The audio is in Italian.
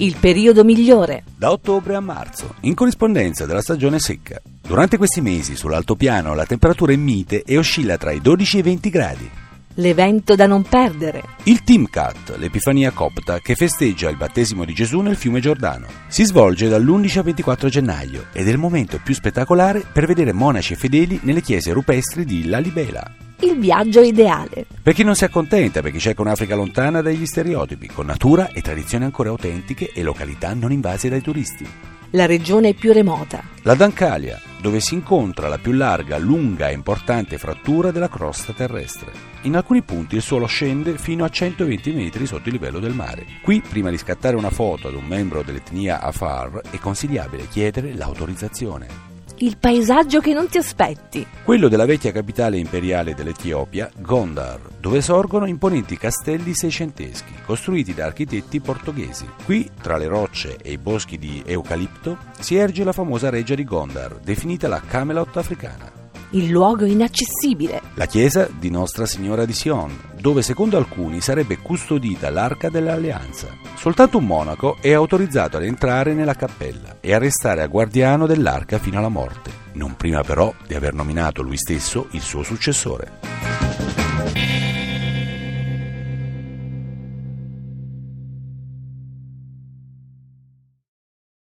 il periodo migliore. Da ottobre a marzo, in corrispondenza della stagione secca. Durante questi mesi sull'altopiano la temperatura è mite e oscilla tra i 12 e i 20 gradi. L'evento da non perdere. Il Timkat, l'Epifania copta che festeggia il battesimo di Gesù nel fiume Giordano. Si svolge dall'11 al 24 gennaio ed è il momento più spettacolare per vedere monaci e fedeli nelle chiese rupestri di Lalibela. Il viaggio ideale. Per chi non si accontenta, per chi cerca un'Africa lontana dagli stereotipi, con natura e tradizioni ancora autentiche e località non invase dai turisti. La regione più remota. La Dankalia, dove si incontra la più larga, lunga e importante frattura della crosta terrestre. In alcuni punti il suolo scende fino a 120 metri sotto il livello del mare. Qui, prima di scattare una foto ad un membro dell'etnia Afar, è consigliabile chiedere l'autorizzazione. Il paesaggio che non ti aspetti. Quello della vecchia capitale imperiale dell'Etiopia, Gondar, dove sorgono imponenti castelli seicenteschi, costruiti da architetti portoghesi. Qui, tra le rocce e i boschi di eucalipto, si erge la famosa reggia di Gondar, definita la Camelot africana. Il luogo inaccessibile. La chiesa di Nostra Signora di Sion, dove secondo alcuni sarebbe custodita l'arca dell'alleanza. Soltanto un monaco è autorizzato ad entrare nella cappella e a restare a guardiano dell'arca fino alla morte, non prima però di aver nominato lui stesso il suo successore.